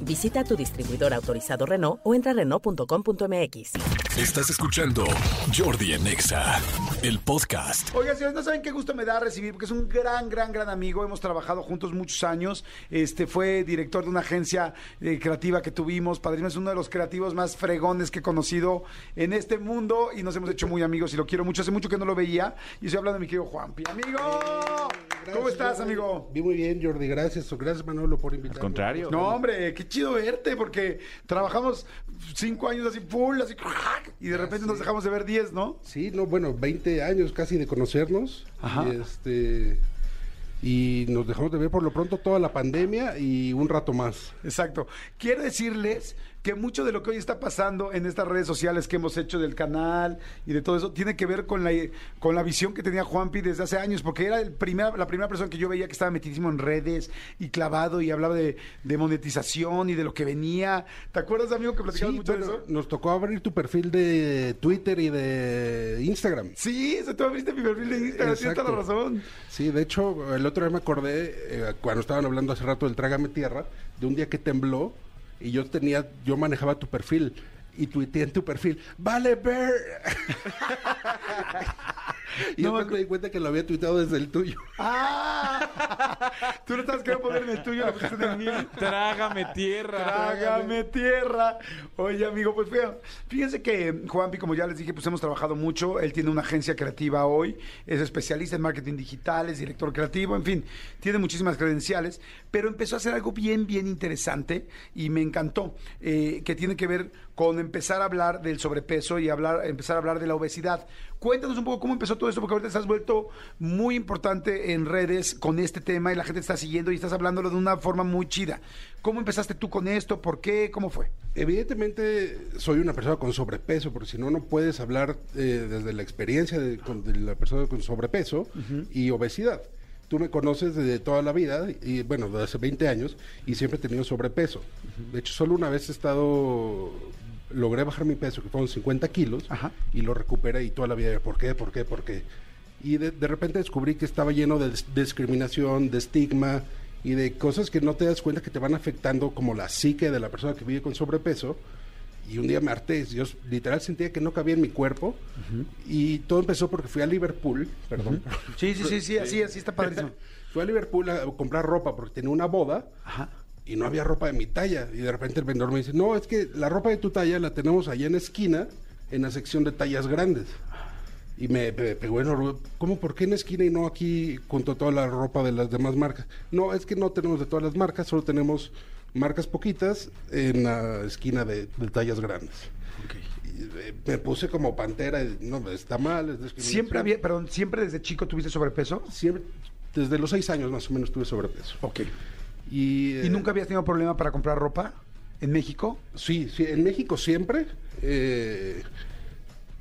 Visita tu distribuidor autorizado Renault o entra a Renault.com.mx. Estás escuchando Yordi en Exa, el podcast. Oigan, señores, no saben qué gusto me da recibir, porque es un gran amigo. Hemos trabajado juntos muchos años. Fue director de una agencia creativa que tuvimos. Padrino es uno de los creativos más fregones que he conocido en este mundo y nos hemos hecho muy amigos y lo quiero mucho. Hace mucho que no lo veía y estoy hablando de mi querido Juanpi. Amigo, gracias, ¿cómo estás, amigo? Muy bien, Yordi, gracias. Gracias, Manolo, por invitarme. Al contrario. No, hombre, qué chido verte, porque trabajamos 5 años así full, así, y de repente nos dejamos de ver 10, ¿no? Sí, no, bueno, 20 años casi de conocernos. Ajá. Y nos dejamos de ver por lo pronto toda la pandemia y un rato más. Exacto. Quiero decirles que mucho de lo que hoy está pasando en estas redes sociales que hemos hecho del canal y de todo eso tiene que ver con la visión que tenía Juanpi desde hace años, porque era la primera persona que yo veía que estaba metidísimo en redes y clavado y hablaba de monetización y de lo que venía. ¿Te acuerdas, amigo, que platicamos mucho de eso? Nos tocó abrir tu perfil de Twitter y de Instagram. Sí, tú abriste mi perfil de Instagram, tienes toda la razón. Sí, de hecho, el otro día me acordé, cuando estaban hablando hace rato del Trágame Tierra, de un día que tembló, y yo manejaba tu perfil y tuiteé en tu perfil, ¡vale, ver! Y no, después me di cuenta que lo había tuiteado desde el tuyo. ¡Ah! Tú no estabas queriendo poner en el tuyo, lo pusiste en el mío. ¡Trágame tierra! ¡Trágame tierra! Oye, amigo, pues fíjense que Juanpi, como ya les dije, pues hemos trabajado mucho. Él tiene una agencia creativa hoy. Es especialista en marketing digital, es director creativo, en fin. Tiene muchísimas credenciales. Pero empezó a hacer algo bien interesante y me encantó. Que tiene que ver con empezar a hablar del sobrepeso y empezar a hablar de la obesidad. Cuéntanos un poco cómo empezó todo esto, porque ahorita estás vuelto muy importante en redes con este tema y la gente te está siguiendo y estás hablándolo de una forma muy chida. ¿Cómo empezaste tú con esto? ¿Por qué? ¿Cómo fue? Evidentemente soy una persona con sobrepeso, porque si no, no puedes hablar desde la experiencia de la persona con sobrepeso y obesidad. Tú me conoces desde toda la vida, y bueno, desde hace 20 años, y siempre he tenido sobrepeso. De hecho, solo una vez he estado... Logré bajar mi peso, que fueron 50 kilos, ajá, y lo recuperé y toda la vida, ¿por qué? Y de repente descubrí que estaba lleno de discriminación, de estigma y de cosas que no te das cuenta que te van afectando como la psique de la persona que vive con sobrepeso. Y un día me harté, yo literal sentía que no cabía en mi cuerpo, uh-huh, y todo empezó porque fui a Liverpool, perdón. Uh-huh. Sí, así está padrísimo. Fui a Liverpool a comprar ropa porque tenía una boda, ajá, y no había ropa de mi talla, y de repente el vendedor me dice, no, es que la ropa de tu talla la tenemos allá en la esquina, en la sección de tallas grandes. Y me pegó en orgullo, ¿cómo? ¿Por qué en la esquina y no aquí junto a toda la ropa de las demás marcas? No, es que no tenemos de todas las marcas, solo tenemos marcas poquitas en la esquina de tallas grandes. Okay. Me puse como pantera, y, no, está mal. Es discriminación. ¿Siempre desde chico tuviste sobrepeso? Siempre, desde los 6 años más o menos tuve sobrepeso. Ok. ¿Y nunca habías tenido problema para comprar ropa en México? Sí, en México siempre. De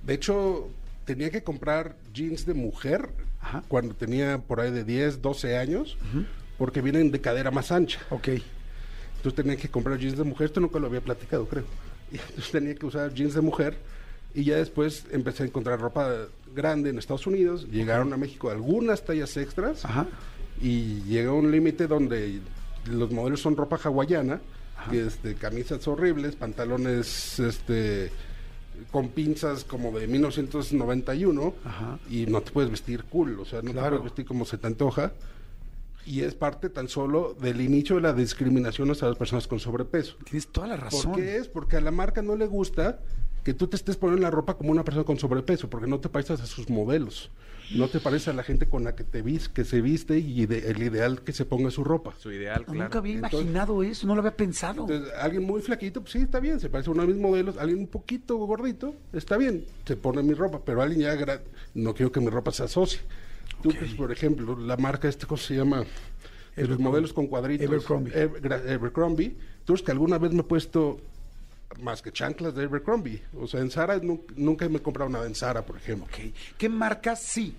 hecho, tenía que comprar jeans de mujer, ajá, cuando tenía por ahí de 10, 12 años, uh-huh, porque vienen de cadera más ancha. Ok. Entonces tenía que comprar jeans de mujer, esto nunca lo había platicado, creo. Y entonces tenía que usar jeans de mujer y ya después empecé a encontrar ropa grande en Estados Unidos. Uh-huh. Llegaron a México algunas tallas extras, ajá, y llegó un límite donde... Los modelos son ropa hawaiana, camisas horribles, pantalones con pinzas como de 1991, ajá, y no te puedes vestir cool, o sea, no, claro, te puedes vestir como se te antoja. Y es parte tan solo del inicio de la discriminación hacia las personas con sobrepeso. Tienes toda la razón. ¿Por qué es? Porque a la marca no le gusta que tú te estés poniendo la ropa como una persona con sobrepeso, porque no te pareces a sus modelos. No te parece a la gente con la que que se viste y el ideal que se ponga su ropa. Su ideal, claro. Nunca había imaginado eso, no lo había pensado. Entonces, alguien muy flaquito, pues sí, está bien, se parece a uno de mis modelos. Alguien un poquito gordito, está bien, se pone mi ropa, pero alguien ya... No quiero que mi ropa se asocie. Okay. Tú, pues, por ejemplo, la marca ¿cómo se llama? Los modelos con cuadritos. Abercrombie. Tú, es que alguna vez me he puesto más que chanclas de Abercrombie. O sea, en Zara nunca me he comprado nada en Zara, por ejemplo. Okay. ¿Qué marcas sí?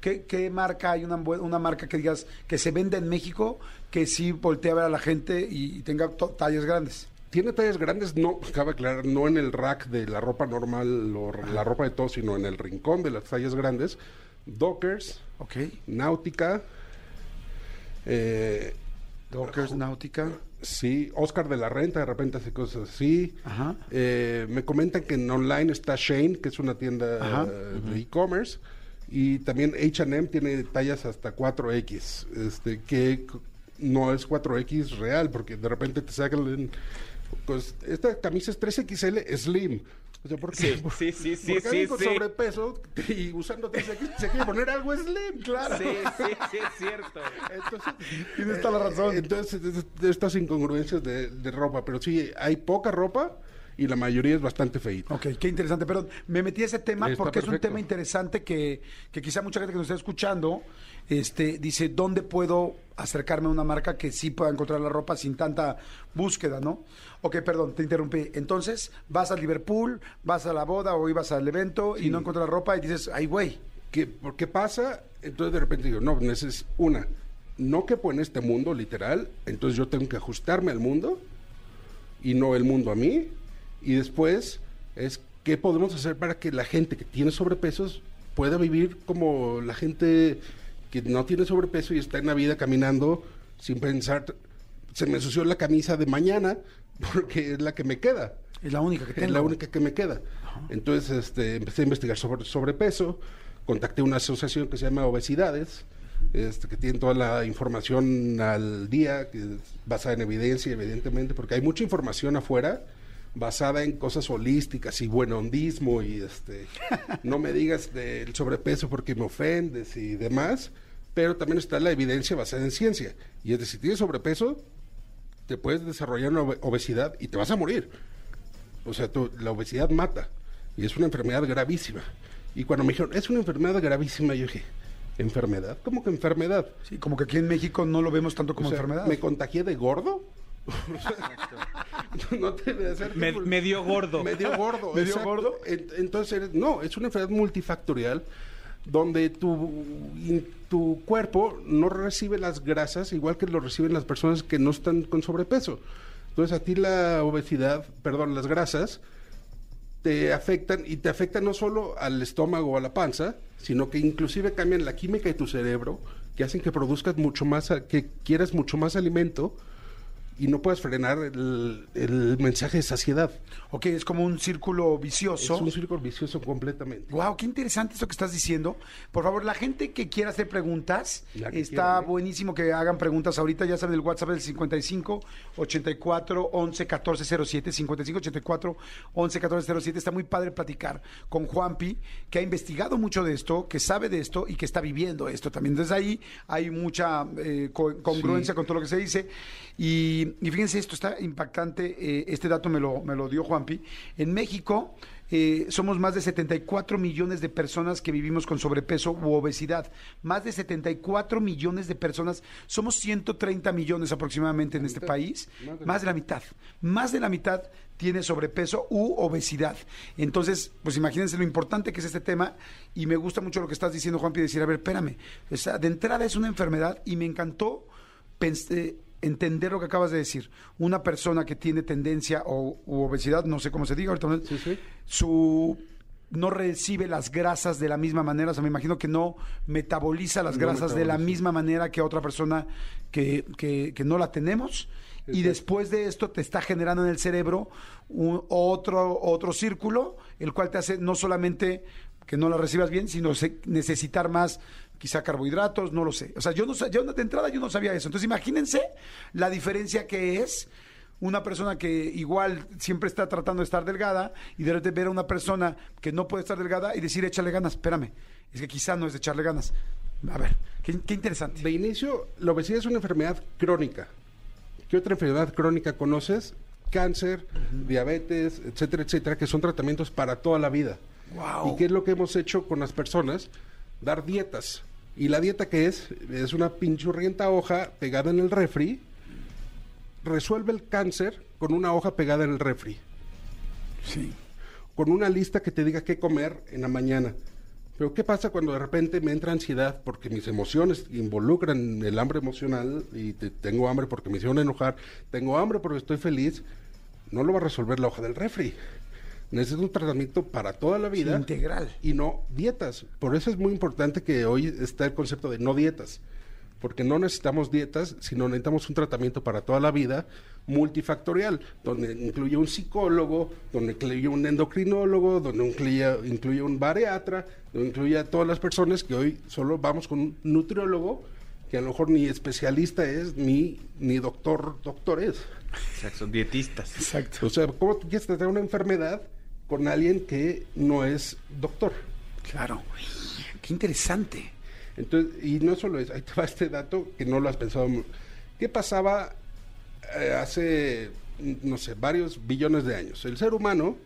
¿Qué marca hay? Una marca que digas que se venda en México, que sí voltea a ver a la gente y tenga tallas grandes. Tiene tallas grandes, no, cabe aclarar, no en el rack de la ropa normal o la ropa de todo, sino en el rincón de las tallas grandes. Dockers, okay. Náutica. Dockers, Náutica. Sí, Oscar de la Renta, de repente hace cosas así. Ajá. Me comentan que en online está Shein, que es una tienda de e-commerce. Y también H&M tiene tallas hasta 4X, que no es 4X real, porque de repente te sacan... Pues, esta camisa es 3XL Slim. O sea, ¿por qué? Porque alguien con sobrepeso y usando 3X se quiere poner algo Slim, claro. Sí, es cierto. Entonces, tienes toda la razón. Entonces, estas incongruencias de ropa, pero sí, hay poca ropa y la mayoría es bastante feíta. Ok, qué interesante. Pero me metí a ese tema porque perfecto. Es un tema interesante que quizá mucha gente que nos está escuchando dice, ¿dónde puedo acercarme a una marca que sí pueda encontrar la ropa sin tanta búsqueda, no? Ok, perdón, te interrumpí. Entonces, vas a Liverpool, vas a la boda o ibas al evento y no encuentras ropa y dices, ay, güey. ¿Por qué pasa? Entonces, de repente digo, no, es una. No quepo en este mundo, literal. Entonces, yo tengo que ajustarme al mundo y no el mundo a mí. Y después es qué podemos hacer para que la gente que tiene sobrepesos pueda vivir como la gente que no tiene sobrepeso y está en la vida caminando sin pensar, se me ensució la camisa de mañana porque es la que me queda. Es la única que tengo. Es la única que me queda. Ajá. Entonces empecé a investigar sobre sobrepeso, contacté una asociación que se llama Obesidades, que tiene toda la información al día, que es basada en evidencia, evidentemente, porque hay mucha información afuera basada en cosas holísticas y buenondismo y no me digas del sobrepeso porque me ofendes y demás, pero también está la evidencia basada en ciencia, y es decir, si tienes sobrepeso te puedes desarrollar una obesidad y te vas a morir. O sea, la obesidad mata y es una enfermedad gravísima. Y cuando me dijeron, es una enfermedad gravísima, yo dije, ¿enfermedad? ¿Cómo que enfermedad? Sí, como que aquí en México no lo vemos tanto como, o sea, enfermedad. ¿Me contagié de gordo? No te me dio gordo. Me dio gordo. Entonces, no, es una enfermedad multifactorial donde tu cuerpo no recibe las grasas igual que lo reciben las personas que no están con sobrepeso. Entonces, a ti las grasas te afectan, y te afectan no solo al estómago o a la panza, sino que inclusive cambian la química de tu cerebro, que hacen que produzcas mucho más, que quieras mucho más alimento y no puedes frenar el mensaje de saciedad. Ok, es como un círculo vicioso. Es un círculo vicioso completamente. Wow, qué interesante esto que estás diciendo. Por favor, la gente que quiera hacer preguntas, buenísimo que hagan preguntas ahorita. Ya saben, el WhatsApp del 55 84 11 14 07, 55 84 11 14 07. Está muy padre platicar con Juanpi, que ha investigado mucho de esto, que sabe de esto y que está viviendo esto también. Entonces ahí hay mucha congruencia con todo lo que se dice. Y fíjense, esto está impactante, este dato me lo dio Juanpi. En México somos más de 74 millones de personas que vivimos con sobrepeso u obesidad. Más de 74 millones de personas. Somos 130 millones aproximadamente en este país. Más de la mitad. Más de la mitad tiene sobrepeso u obesidad. Entonces, pues imagínense lo importante que es este tema, y me gusta mucho lo que estás diciendo, Juanpi, decir, a ver, espérame. O sea, de entrada es una enfermedad, y me encantó entender lo que acabas de decir. Una persona que tiene tendencia u obesidad, no sé cómo se diga ahorita, no recibe las grasas de la misma manera. O sea, me imagino que no metaboliza las grasas de la misma manera que otra persona que no la tenemos. Exacto. Y después de esto te está generando en el cerebro otro círculo, el cual te hace no solamente que no la recibas bien, sino necesitar más, quizá carbohidratos, no lo sé. O sea, de entrada yo no sabía eso. Entonces, imagínense la diferencia que es una persona que igual siempre está tratando de estar delgada, y de repente ver a una persona que no puede estar delgada y decir, échale ganas, espérame, es que quizá no es de echarle ganas. A ver, qué interesante. De inicio, la obesidad es una enfermedad crónica. ¿Qué otra enfermedad crónica conoces? Cáncer, diabetes, etcétera, etcétera, que son tratamientos para toda la vida. Wow. ¿Y qué es lo que hemos hecho con las personas? Dar dietas. Y la dieta que es una pinchurrienta hoja pegada en el refri. Resuelve el cáncer con una hoja pegada en el refri. Sí. Con una lista que te diga qué comer en la mañana. Pero ¿qué pasa cuando de repente me entra ansiedad porque mis emociones involucran el hambre emocional y tengo hambre porque me hicieron enojar, tengo hambre porque estoy feliz? No lo va a resolver la hoja del refri. Necesito un tratamiento para toda la vida. Integral. Y no dietas. Por eso es muy importante que hoy está el concepto de no dietas. Porque no necesitamos dietas, sino necesitamos un tratamiento para toda la vida multifactorial, donde incluye un psicólogo, donde incluye un endocrinólogo, donde incluye un bariatra, donde incluye a todas las personas que hoy solo vamos con un nutriólogo, que a lo mejor ni especialista es, ni doctor es. Exacto, son dietistas. Exacto. O sea, ¿cómo tú quieres tratar una enfermedad con alguien que no es doctor? Claro. Qué interesante. Entonces, y no solo es, ahí te va este dato que no lo has pensado. ¿Qué pasaba hace, no sé, varios billones de años? El ser humano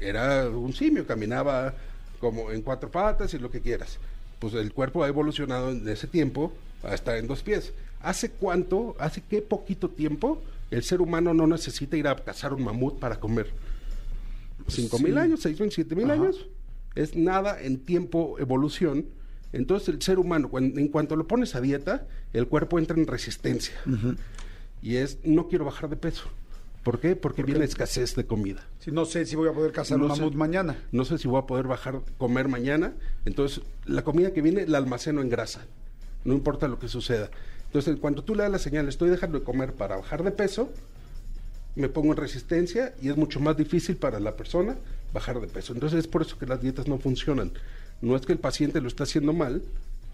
era un simio, caminaba como en cuatro patas y lo que quieras. Pues el cuerpo ha evolucionado en ese tiempo hasta en dos pies. ¿Hace cuánto, hace qué poquito tiempo el ser humano no necesita ir a cazar un mamut para comer? 5,000 años, 6,000, 7,000 Ajá. años. Es nada en tiempo evolución. Entonces el ser humano, en cuanto lo pones a dieta, el cuerpo entra en resistencia. Uh-huh. Y es, no quiero bajar de peso. ¿Por qué? Porque viene escasez de comida. Si no sé si voy a poder cazar un mamut mañana. No sé si voy a poder comer mañana. Entonces, la comida que viene la almaceno en grasa. No importa lo que suceda. Entonces, cuando tú le das la señal, estoy dejando de comer para bajar de peso, me pongo en resistencia y es mucho más difícil para la persona bajar de peso. Entonces, es por eso que las dietas no funcionan. No es que el paciente lo está haciendo mal,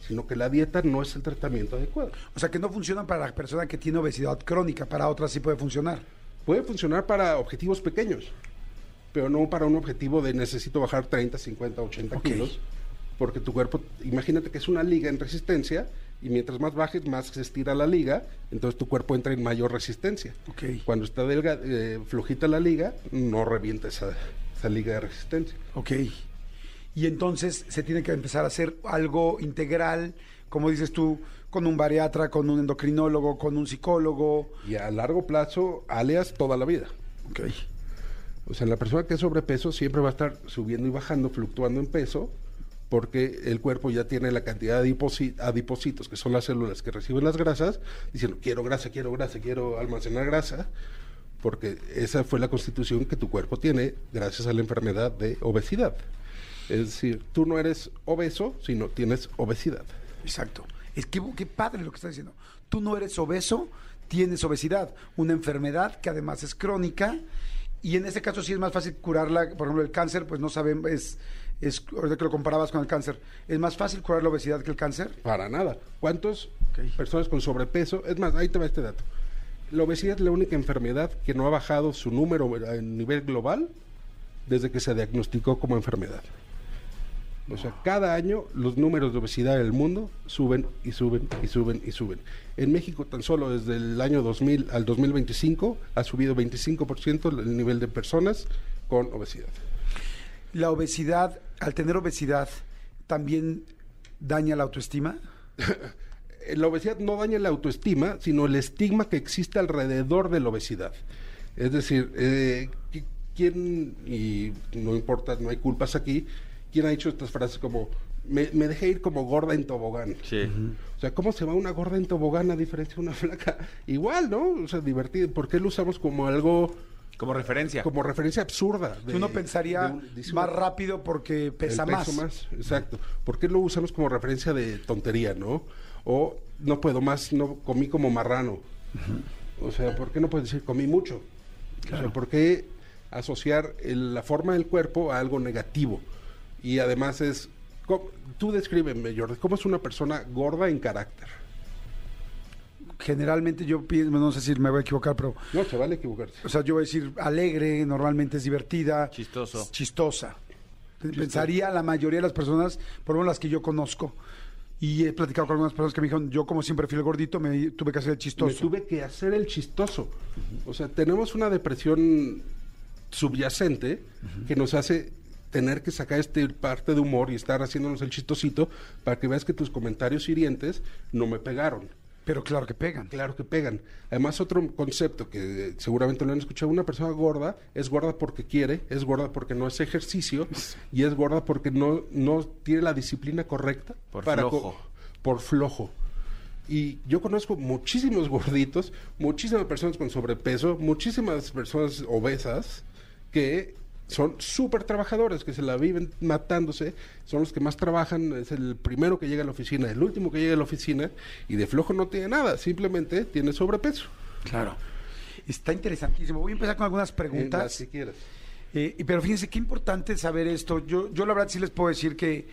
sino que la dieta no es el tratamiento adecuado. O sea, que no funcionan para la persona que tiene obesidad crónica, para otras sí puede funcionar. Puede funcionar para objetivos pequeños, pero no para un objetivo de necesito bajar 30, 50, 80 okay. kilos, porque tu cuerpo, imagínate que es una liga en resistencia, y mientras más bajes, más se estira la liga, entonces tu cuerpo entra en mayor resistencia. Okay. Cuando está flojita la liga, no revienta esa liga de resistencia. Ok. Y entonces se tiene que empezar a hacer algo integral, como dices tú, con un bariatra, con un endocrinólogo, con un psicólogo. Y a largo plazo, alias toda la vida. Ok. O sea, la persona que es sobrepeso siempre va a estar subiendo y bajando, fluctuando en peso, porque el cuerpo ya tiene la cantidad de adipocitos, que son las células que reciben las grasas, diciendo, quiero grasa, quiero almacenar grasa, porque esa fue la constitución que tu cuerpo tiene gracias a la enfermedad de obesidad. Es decir, tú no eres obeso, sino tienes obesidad. Exacto. Es que qué padre lo que estás diciendo. Tú no eres obeso, tienes obesidad. Una enfermedad que además es crónica. Y en este caso sí es más fácil curarla. Por ejemplo, el cáncer, pues no saben, ahorita que lo comparabas con el cáncer. ¿Es más fácil curar la obesidad que el cáncer? Para nada. ¿Cuántas personas con sobrepeso? Es más, ahí te va este dato. La obesidad es la única enfermedad que no ha bajado su número a nivel global desde que se diagnosticó como enfermedad. O sea, cada año los números de obesidad en el mundo suben. En México tan solo desde el año 2000 al 2025 ha subido 25% el nivel de personas con obesidad. ¿La obesidad, al tener obesidad, también daña la autoestima? La obesidad no daña la autoestima, sino el estigma que existe alrededor de la obesidad. Es decir, ¿quién? Y no importa, no hay culpas aquí. ¿Quién ha dicho estas frases como, me dejé ir como gorda en tobogán? Sí. Uh-huh. O sea, ¿cómo se va una gorda en tobogán a diferencia de una flaca? Igual, ¿no? O sea, divertido. ¿Por qué lo usamos como algo... como referencia? Como referencia absurda. Uno pensaría más rápido porque pesa más. Peso más. Exacto. ¿Por qué lo usamos como referencia de tontería, no? O no puedo más, no comí como marrano. Uh-huh. O sea, ¿por qué no puedes decir comí mucho? Claro. O sea, ¿por qué asociar la forma del cuerpo a algo negativo? Y además es... Tú descríbeme, Jordi, ¿cómo es una persona gorda en carácter? Generalmente yo pienso... No sé si me voy a equivocar, pero... No, se vale equivocarse. O sea, yo voy a decir alegre, normalmente es divertida. Chistosa. Pensaría la mayoría de las personas, por lo menos las que yo conozco. Y he platicado con algunas personas que me dijeron, yo como siempre fui el gordito, me tuve que hacer el chistoso. Uh-huh. O sea, tenemos una depresión subyacente que nos hace... tener que sacar parte de humor y estar haciéndonos el chistosito para que veas que tus comentarios hirientes no me pegaron. Pero claro que pegan. Claro que pegan. Además, otro concepto que seguramente lo han escuchado, una persona gorda es gorda porque quiere, es gorda porque no hace ejercicio y es gorda porque no tiene la disciplina correcta. Por flojo. Y yo conozco muchísimos gorditos, muchísimas personas con sobrepeso, muchísimas personas obesas que son súper trabajadores, que se la viven matándose, son los que más trabajan, es el primero que llega a la oficina, el último que llega a la oficina, y de flojo no tiene nada, simplemente tiene sobrepeso. Claro. Está interesantísimo. Voy a empezar con algunas preguntas. Las que quieras. Pero fíjense, qué importante saber esto. Yo la verdad sí les puedo decir que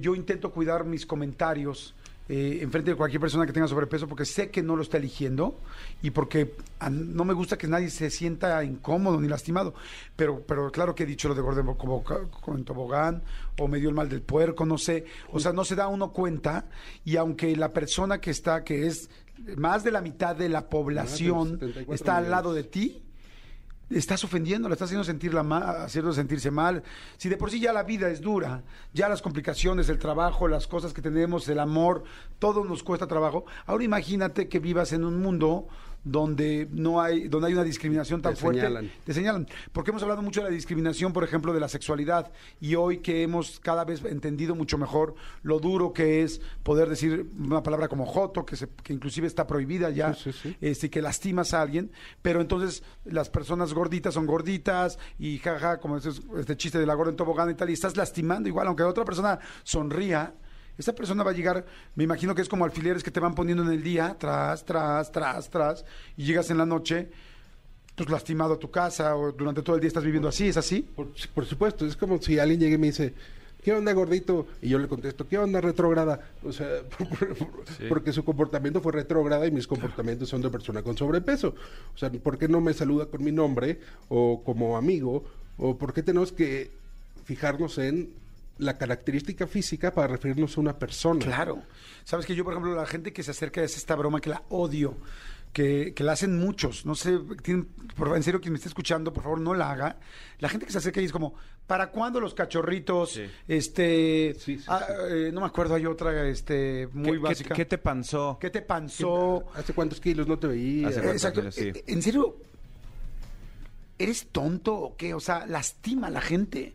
yo intento cuidar mis comentarios enfrente de cualquier persona que tenga sobrepeso, porque sé que no lo está eligiendo y porque no me gusta que nadie se sienta incómodo ni lastimado, pero claro que he dicho lo de gordo con tobogán o me dio el mal del puerco, no sé, o sea, no se da uno cuenta. Y aunque la persona que es más de la mitad de la población está al lado de ti, estás ofendiendo, la estás haciendo sentirse mal. Si de por sí ya la vida es dura, ya las complicaciones, el trabajo, las cosas que tenemos, el amor, todo nos cuesta trabajo. Ahora imagínate que vivas en un mundo donde hay una discriminación tan fuerte. Te señalan. Porque hemos hablado mucho de la discriminación, por ejemplo, de la sexualidad, y hoy que hemos cada vez entendido mucho mejor lo duro que es poder decir una palabra como joto, que inclusive está prohibida ya, sí. Que lastimas a alguien, pero entonces las personas gorditas son gorditas y jaja, como este chiste de la gorda en tobogán y tal, y estás lastimando igual, aunque otra persona sonría. Esta persona va a llegar, me imagino que es como alfileres que te van poniendo en el día, tras, y llegas en la noche, pues lastimado a tu casa, o durante todo el día estás viviendo así, ¿es así? Por supuesto, es como si alguien llegue y me dice, ¿qué onda, gordito? Y yo le contesto, ¿qué onda, retrógrada? O sea, sí. Porque su comportamiento fue retrógrada y mis comportamientos son de persona con sobrepeso. O sea, ¿por qué no me saluda con mi nombre, o como amigo, o por qué tenemos que fijarnos en la característica física para referirnos a una persona? Claro. Sabes que yo, por ejemplo, la gente que se acerca es esta broma que la odio, que la hacen muchos, no sé, en serio, quien me esté escuchando, por favor, no la haga. La gente que se acerca y es como, ¿para cuándo los cachorritos? Sí. No me acuerdo, hay otra muy básica. ¿Qué te panzó? ¿Qué te panzó? ¿Hace cuántos kilos no te veía? Exacto. Kilos, sí. En serio, ¿eres tonto o qué? O sea, lastima a la gente.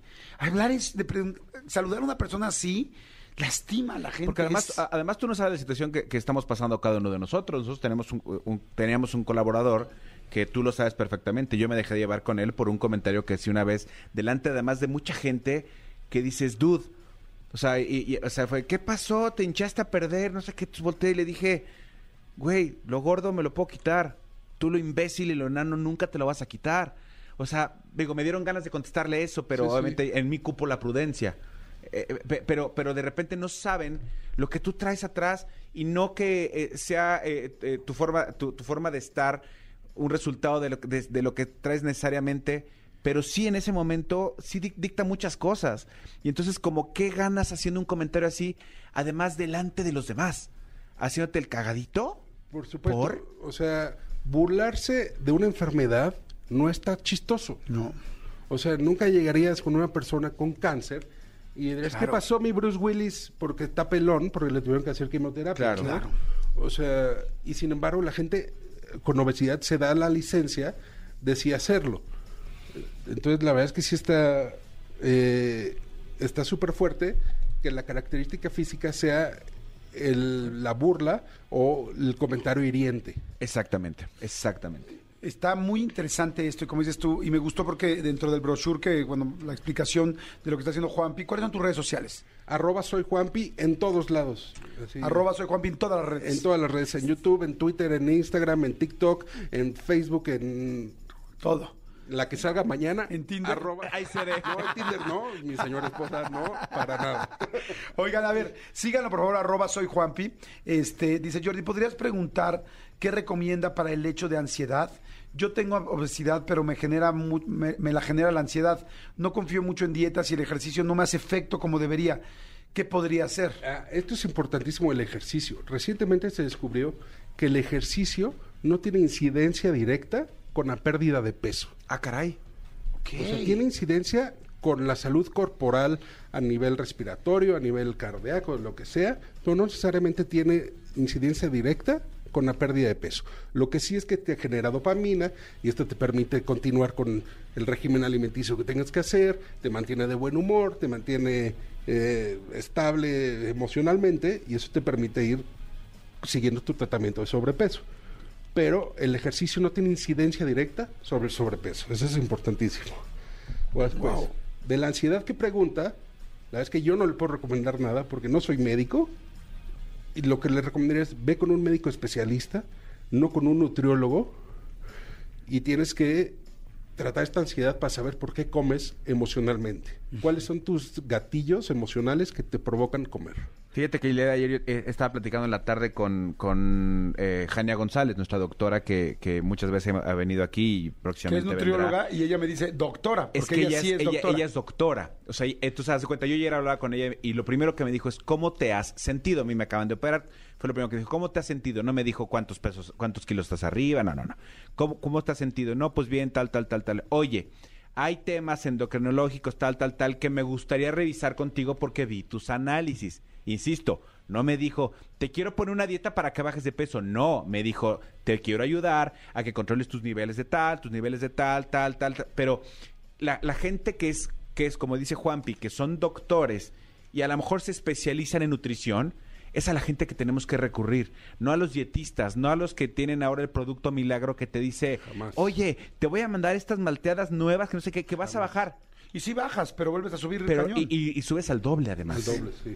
Saludar a una persona así lastima a la gente. Porque además tú no sabes la situación que estamos pasando cada uno de nosotros. Nosotros teníamos un colaborador que tú lo sabes perfectamente. Yo me dejé llevar con él por un comentario que hice una vez, delante además de mucha gente, que dices, dude, o sea, fue, ¿qué pasó? ¿Te hinchaste a perder? No sé qué. Volteé y le dije, güey, lo gordo me lo puedo quitar. Tú, lo imbécil y lo enano, nunca te lo vas a quitar. O sea, digo, me dieron ganas de contestarle eso, pero sí, obviamente sí, en mí cupo la prudencia. Pero de repente no saben lo que tú traes atrás, y no que sea tu forma de estar un resultado de lo que traes necesariamente, pero sí en ese momento sí dicta muchas cosas. Y entonces, como qué ganas haciendo un comentario así, además delante de los demás, haciéndote el cagadito. Por supuesto. O sea, burlarse de una enfermedad no está chistoso. No. O sea, nunca llegarías con una persona con cáncer y dirías, claro, ¿qué pasó, mi Bruce Willis? Porque está pelón, porque le tuvieron que hacer quimioterapia. Claro, claro. O sea, y sin embargo, la gente con obesidad se da la licencia de sí hacerlo. Entonces, la verdad es que sí está súper fuerte que la característica física sea la burla o el comentario hiriente. Exactamente. Está muy interesante esto, y como dices tú, y me gustó porque dentro del brochure, la explicación de lo que está haciendo Juanpi. ¿Cuáles son tus redes sociales? @soyjuanpi en todos lados. Así. @soyjuanpi en todas las redes. En todas las redes, en YouTube, en Twitter, en Instagram, en TikTok, en Facebook, en todo. La que salga mañana. En Tinder. Ahí seré. No, en Tinder no, mi señora esposa no, para nada. Oigan, a ver, síganlo por favor, @soyjuanpi. Dice Yordi, ¿podrías preguntar qué recomienda para el hecho de ansiedad? Yo tengo obesidad, pero me la genera la ansiedad. No confío mucho en dietas y el ejercicio no me hace efecto como debería. ¿Qué podría hacer? Esto es importantísimo, el ejercicio. Recientemente se descubrió que el ejercicio no tiene incidencia directa con la pérdida de peso. Ah, caray. Okay. O sea, tiene incidencia con la salud corporal a nivel respiratorio, a nivel cardíaco, lo que sea, pero no necesariamente tiene incidencia directa con la pérdida de peso. Lo que sí es que te genera dopamina y esto te permite continuar con el régimen alimenticio que tengas que hacer, te mantiene de buen humor, te mantiene estable emocionalmente y eso te permite ir siguiendo tu tratamiento de sobrepeso. Pero el ejercicio no tiene incidencia directa sobre el sobrepeso. Eso es importantísimo. Pues, wow. De la ansiedad que pregunta, la verdad es que yo no le puedo recomendar nada porque no soy médico. Y lo que le recomendaría es ve con un médico especialista, no con un nutriólogo. Y tienes que tratar esta ansiedad para saber por qué comes emocionalmente. ¿Cuáles son tus gatillos emocionales que te provocan comer? Fíjate que ayer estaba platicando en la tarde con Jania González, nuestra doctora que muchas veces ha venido aquí y próximamente vendrá. Que es nutrióloga vendrá. Y ella me dice doctora, porque es que ella sí es doctora. Ella es doctora. O sea, entonces, haz de cuenta, yo ayer hablaba con ella y lo primero que me dijo es, ¿cómo te has sentido? A mí me acaban de operar. Fue lo primero que dijo, ¿cómo te has sentido? No me dijo cuántos pesos, cuántos kilos estás arriba, no. ¿Cómo te has sentido? No, pues bien, tal. Oye, hay temas endocrinológicos, tal, que me gustaría revisar contigo porque vi tus análisis. Insisto, no me dijo, te quiero poner una dieta para que bajes de peso. No, me dijo, te quiero ayudar a que controles tus niveles de tal, tal. Pero la gente que es, como dice Juanpi, que son doctores y a lo mejor se especializan en nutrición, es a la gente que tenemos que recurrir, no a los dietistas, no a los que tienen ahora el producto milagro que te dice, jamás. Oye, te voy a mandar estas malteadas nuevas que no sé qué, que vas jamás. A bajar. Y sí bajas, pero vuelves a subir el cañón. Y subes al doble además. Al doble, sí.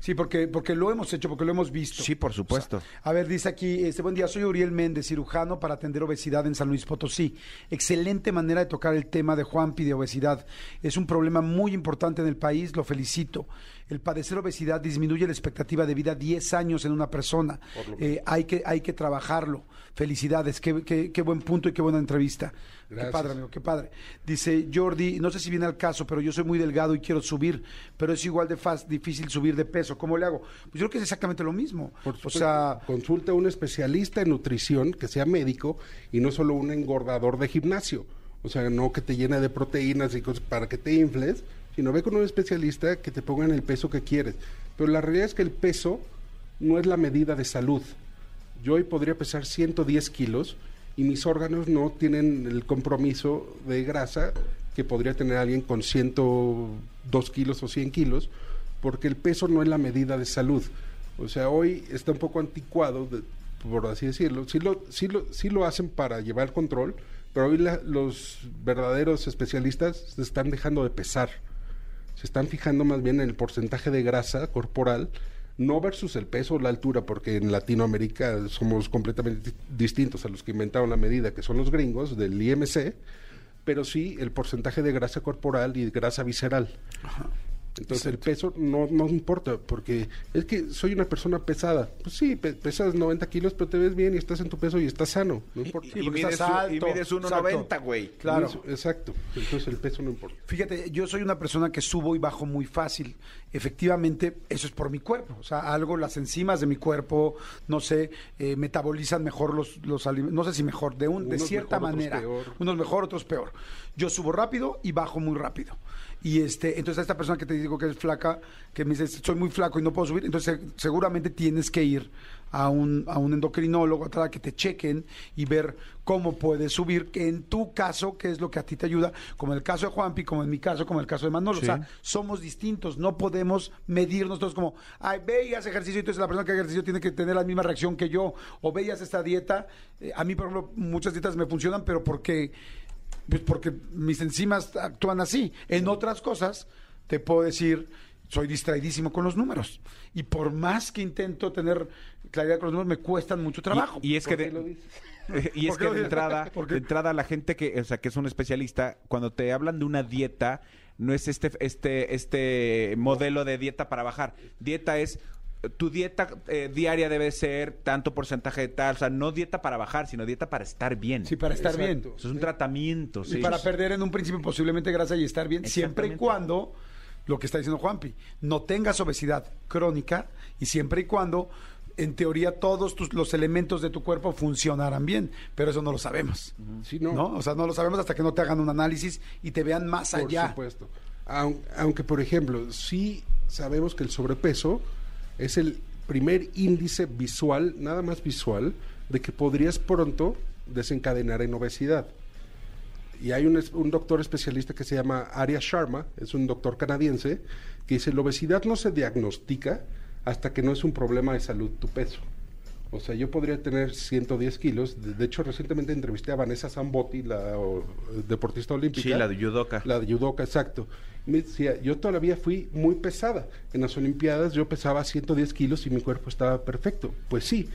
Sí, porque lo hemos hecho, porque lo hemos visto. Sí, por supuesto. O sea, a ver, dice aquí, buen día, soy Uriel Méndez, cirujano para atender obesidad en San Luis Potosí. Excelente manera de tocar el tema de Juanpi de obesidad. Es un problema muy importante en el país, lo felicito. El padecer obesidad disminuye la expectativa de vida 10 años en una persona. Hay que trabajarlo. Felicidades, qué buen punto y qué buena entrevista. Gracias. Qué padre, amigo, qué padre. Dice Yordi, no sé si viene al caso, pero yo soy muy delgado y quiero subir, pero es igual de difícil subir de peso. ¿Cómo le hago? Pues yo creo que es exactamente lo mismo. Por supuesto, o sea, consulta a un especialista en nutrición que sea médico y no solo un engordador de gimnasio. O sea, no que te llene de proteínas y cosas para que te infles, sino ve con un especialista que te pongan el peso que quieres. Pero la realidad es que el peso no es la medida de salud. Yo hoy podría pesar 110 kilos y mis órganos no tienen el compromiso de grasa que podría tener alguien con 102 kilos o 100 kilos, porque el peso no es la medida de salud. O sea, hoy está un poco anticuado, por así decirlo. Sí lo hacen para llevar control, pero hoy los verdaderos especialistas se están dejando de pesar. Se están fijando más bien en el porcentaje de grasa corporal, no versus el peso o la altura, porque en Latinoamérica somos completamente distintos a los que inventaron la medida, que son los gringos del IMC, pero sí el porcentaje de grasa corporal y grasa visceral. Ajá. Entonces exacto. El peso no importa, porque es que soy una persona pesada. Pues sí, pesas 90 kilos, pero te ves bien y estás en tu peso y estás sano. No importa. Y mides 1.90, güey. Claro. Exacto. Entonces el peso no importa. Fíjate, yo soy una persona que subo y bajo muy fácil. Efectivamente, eso es por mi cuerpo. O sea, algo, las enzimas de mi cuerpo, no sé, metabolizan mejor los alimentos. No sé si mejor, de cierta manera. Unos mejor, otros peor. Yo subo rápido y bajo muy rápido. Y entonces a esta persona que te digo que es flaca, que me dice, soy muy flaco y no puedo subir, entonces seguramente tienes que ir a un endocrinólogo a que te chequen y ver cómo puedes subir, que en tu caso, qué es lo que a ti te ayuda, como en el caso de Juanpi, como en mi caso, como en el caso de Manolo. Sí. O sea, somos distintos, no podemos medirnos todos como, ay, ve y haz ejercicio, entonces la persona que hace ejercicio tiene que tener la misma reacción que yo, o ve y haz esta dieta. A mí, por ejemplo, muchas dietas me funcionan, pero porque mis enzimas actúan así. En otras cosas, te puedo decir, soy distraidísimo con los números. Y por más que intento tener claridad con los números, me cuestan mucho trabajo. Y es que de entrada la gente que, o sea, que es un especialista, cuando te hablan de una dieta, no es este modelo de dieta para bajar. Dieta es, tu dieta diaria debe ser tanto porcentaje de tal, o sea, no dieta para bajar, sino dieta para estar bien. Sí, para estar exacto. Bien. Eso es un tratamiento. Y sí, para perder en un principio posiblemente grasa y estar bien, siempre y cuando, lo que está diciendo Juanpi, no tengas obesidad crónica y siempre y cuando, en teoría, todos los elementos de tu cuerpo funcionarán bien, pero eso no lo sabemos. Sí, ¿no? O sea, no lo sabemos hasta que no te hagan un análisis y te vean más por allá. Por supuesto. Aunque, por ejemplo, sí sabemos que el sobrepeso es el primer índice visual, nada más visual, de que podrías pronto desencadenar en obesidad. Y hay un doctor especialista que se llama Arya Sharma, es un doctor canadiense, que dice, la obesidad no se diagnostica hasta que no es un problema de salud tu peso. O sea, yo podría tener 110 kilos. De hecho, recientemente entrevisté a Vanessa Zambotti, la deportista olímpica. Sí, la de judoka. La de judoka, exacto. Me decía, yo todavía fui muy pesada. En las Olimpiadas yo pesaba 110 kilos y mi cuerpo estaba perfecto. Pues sí,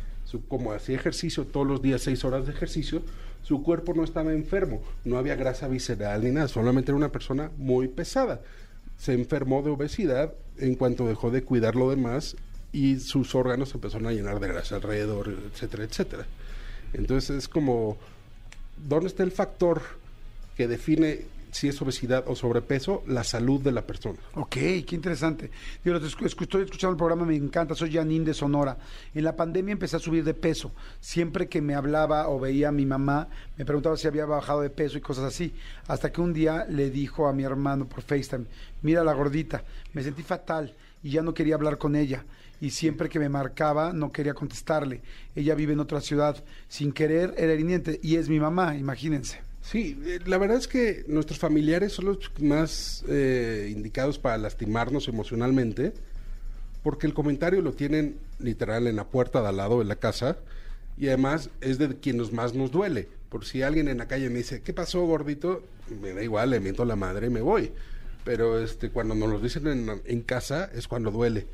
como hacía ejercicio todos los días, 6 horas de ejercicio, su cuerpo no estaba enfermo, no había grasa visceral ni nada, solamente era una persona muy pesada. Se enfermó de obesidad en cuanto dejó de cuidar lo demás y sus órganos empezaron a llenar de grasa alrededor, etcétera, etcétera. Entonces es como, ¿dónde está el factor que define si es obesidad o sobrepeso, la salud de la persona? Ok, qué interesante. Yo estoy escuchando el programa, me encanta. Soy Janine de Sonora. En la pandemia empecé a subir de peso. Siempre que me hablaba o veía a mi mamá, me preguntaba si había bajado de peso y cosas así. Hasta que un día le dijo a mi hermano por FaceTime, mira la gordita, me sentí fatal y ya no quería hablar con ella. Y siempre que me marcaba no quería contestarle. Ella vive en otra ciudad. Sin querer era hiriente y es mi mamá, imagínense. Sí, la verdad es que nuestros familiares son los más indicados para lastimarnos emocionalmente, porque el comentario lo tienen literal en la puerta de al lado de la casa, y además es de quienes más nos duele. Por si alguien en la calle me dice, ¿qué pasó, gordito? Me da igual, le miento a la madre y me voy. Pero cuando nos lo dicen en casa es cuando duele.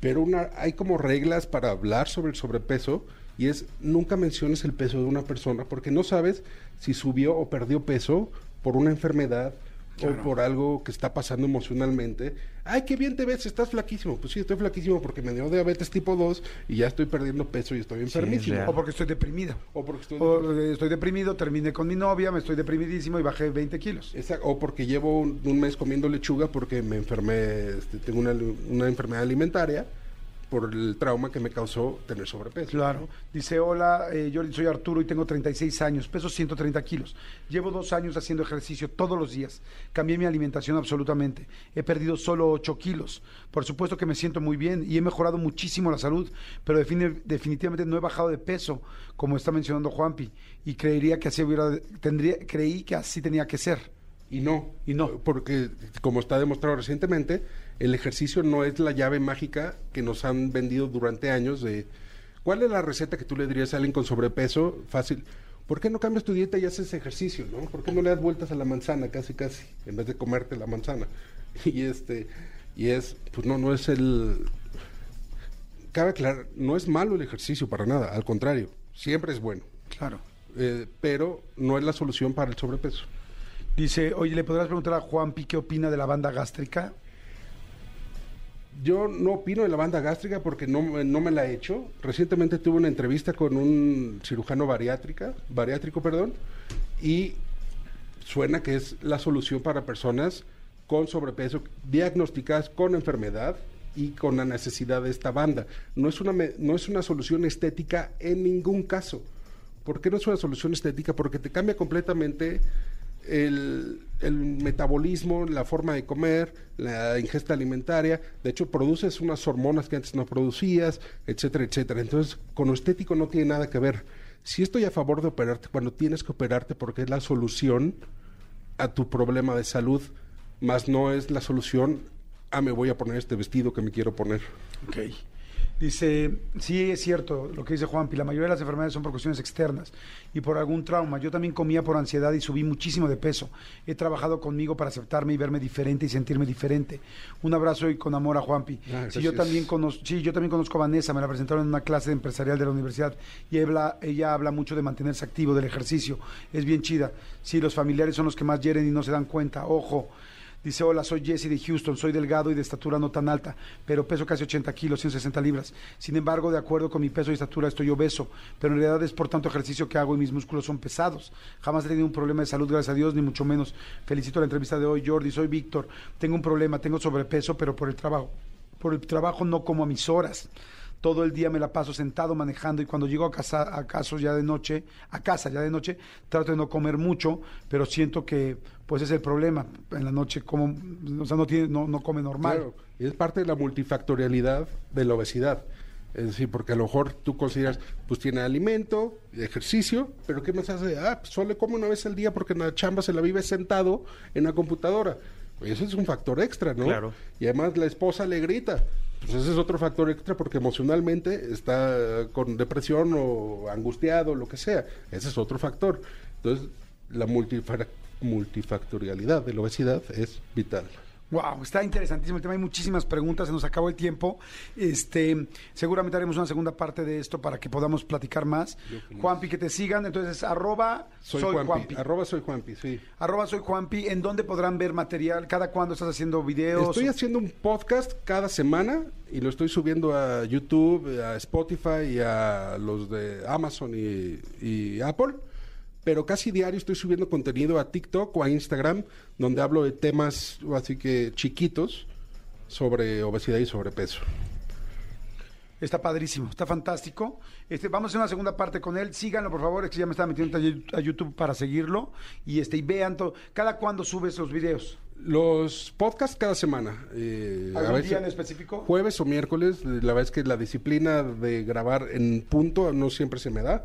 Pero hay como reglas para hablar sobre el sobrepeso, y es nunca menciones el peso de una persona, porque no sabes si subió o perdió peso por una enfermedad, claro, o por algo que está pasando emocionalmente. ¡Ay, qué bien te ves! Estás flaquísimo. Pues sí, estoy flaquísimo porque me dio diabetes tipo 2 y ya estoy perdiendo peso y estoy enfermísimo. Sí, o porque estoy deprimido. O porque estoy deprimido, terminé con mi novia, me estoy deprimidísimo y bajé 20 kilos. Exacto. O porque llevo un mes comiendo lechuga porque me enfermé, tengo una enfermedad alimentaria por el trauma que me causó tener sobrepeso. Claro, ¿no? Dice, hola, yo soy Arturo y tengo 36 años, peso 130 kilos. Llevo 2 años haciendo ejercicio todos los días. Cambié mi alimentación absolutamente. He perdido solo 8 kilos. Por supuesto que me siento muy bien y he mejorado muchísimo la salud, pero definitivamente no he bajado de peso, como está mencionando Juanpi, y creí que así tenía que ser. Y no, porque como está demostrado recientemente, el ejercicio no es la llave mágica que nos han vendido durante años de ¿cuál es la receta que tú le dirías a alguien con sobrepeso? Fácil. ¿Por qué no cambias tu dieta y haces ejercicio, no? ¿Por qué no le das vueltas a la manzana casi casi en vez de comerte la manzana? Cabe aclarar, no es malo el ejercicio para nada, al contrario, siempre es bueno. Claro. Pero no es la solución para el sobrepeso. Dice, oye, ¿le podrás preguntar a Juanpi qué opina de la banda gástrica? Yo no opino de la banda gástrica porque no me la he hecho. Recientemente tuve una entrevista con un cirujano bariátrico, y suena que es la solución para personas con sobrepeso, diagnosticadas con enfermedad y con la necesidad de esta banda. No es una solución estética en ningún caso. ¿Por qué no es una solución estética? Porque te cambia completamente el metabolismo, la forma de comer, la ingesta alimentaria. De hecho, produces unas hormonas que antes no producías, etcétera, etcétera. Entonces, con lo estético no tiene nada que ver. Sí estoy a favor de operarte cuando tienes que operarte, porque es la solución a tu problema de salud, más no es la solución a me voy a poner este vestido que me quiero poner. Ok. Dice, sí, es cierto lo que dice Juanpi, la mayoría de las enfermedades son por cuestiones externas y por algún trauma. Yo también comía por ansiedad y subí muchísimo de peso. He trabajado conmigo para aceptarme y verme diferente y sentirme diferente. Un abrazo y con amor a Juanpi. Yo también conozco a Vanessa, me la presentaron en una clase empresarial de la universidad y ella habla mucho de mantenerse activo, del ejercicio. Es bien chida. Sí, los familiares son los que más hieren y no se dan cuenta. Ojo. Dice, hola, soy Jesse de Houston, soy delgado y de estatura no tan alta, pero peso casi 80 kilos, 160 libras. Sin embargo, de acuerdo con mi peso y estatura estoy obeso, pero en realidad es por tanto ejercicio que hago y mis músculos son pesados. Jamás he tenido un problema de salud, gracias a Dios, ni mucho menos. Felicito la entrevista de hoy, Yordi. Soy Víctor, tengo un problema, tengo sobrepeso, pero por el trabajo no como a mis horas. Todo el día me la paso sentado manejando y cuando llego a casa ya de noche, trato de no comer mucho, pero siento que pues es el problema. En la noche como, o sea, no come normal. Claro, es parte de la multifactorialidad de la obesidad. Es decir, porque a lo mejor tú consideras, pues tiene alimento, ejercicio, pero ¿qué más hace? Ah, pues solo come una vez al día porque en la chamba se la vive sentado en la computadora. Pues eso es un factor extra, ¿no? Claro. Y además la esposa le grita. Pues ese es otro factor extra porque emocionalmente está con depresión o angustiado, lo que sea. Ese es otro factor. Entonces, la multifactorialidad de la obesidad es vital. Wow, está interesantísimo el tema, hay muchísimas preguntas, se nos acabó el tiempo. Seguramente haremos una segunda parte de esto para que podamos platicar más. Juanpi, que te sigan, entonces, @soyjuanpi. @soyjuanpi, sí. @soyjuanpi, ¿en dónde podrán ver material? ¿Cada cuándo estás haciendo videos? Estoy haciendo un podcast cada semana y lo estoy subiendo a YouTube, a Spotify y a los de Amazon y Apple. Pero casi diario estoy subiendo contenido a TikTok o a Instagram, donde hablo de temas así que chiquitos sobre obesidad y sobrepeso. Está padrísimo, está fantástico. Vamos a hacer una segunda parte con él. Síganlo, por favor, es que ya me estaba metiendo a YouTube para seguirlo. Y vean todo. ¿Cada cuándo subes los videos? Los podcasts cada semana. ¿Algún día en específico? Jueves o miércoles. La verdad es que la disciplina de grabar en punto no siempre se me da.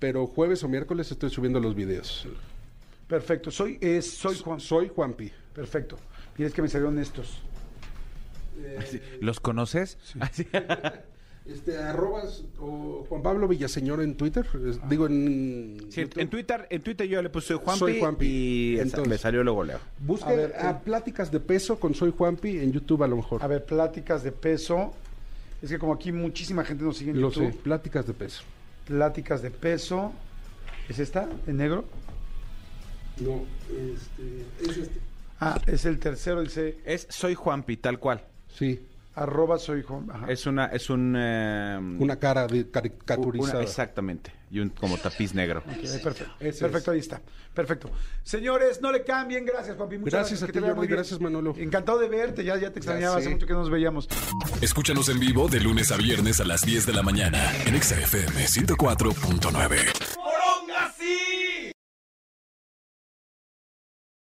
Pero jueves o miércoles estoy subiendo los videos. Perfecto. Soy Juanpi. Perfecto. Tienes que me salieron estos. ¿Los conoces? Sí. @ o Juan Pablo Villaseñor en Twitter. Digo en... Sí, en Twitter yo le puse Soy Juanpi. Y entonces, me salió luego Leo. Busca a Pláticas de Peso con Soy Juanpi en YouTube a lo mejor. A ver, Pláticas de Peso. Es que como aquí muchísima gente nos sigue en YouTube. Lo sé, Pláticas de Peso. Pláticas de Peso. ¿Es esta? ¿En negro? No, es este. Ah, es el tercero, dice. Es Soy Juanpi, tal cual. Sí. @soyjuanpi. Ajá. Una cara caricaturizada. Exactamente. Y como tapiz negro. Okay, perfecto. Perfecto, ahí está. Perfecto. Señores, no le cambien. Gracias, Juanpi. Muchas gracias. Gracias a ti, Yordi. Gracias, Manolo. Encantado de verte. Ya te extrañaba. Hace mucho que no nos veíamos. Escúchanos en vivo de lunes a viernes a las 10 de la mañana en XFM 104.9.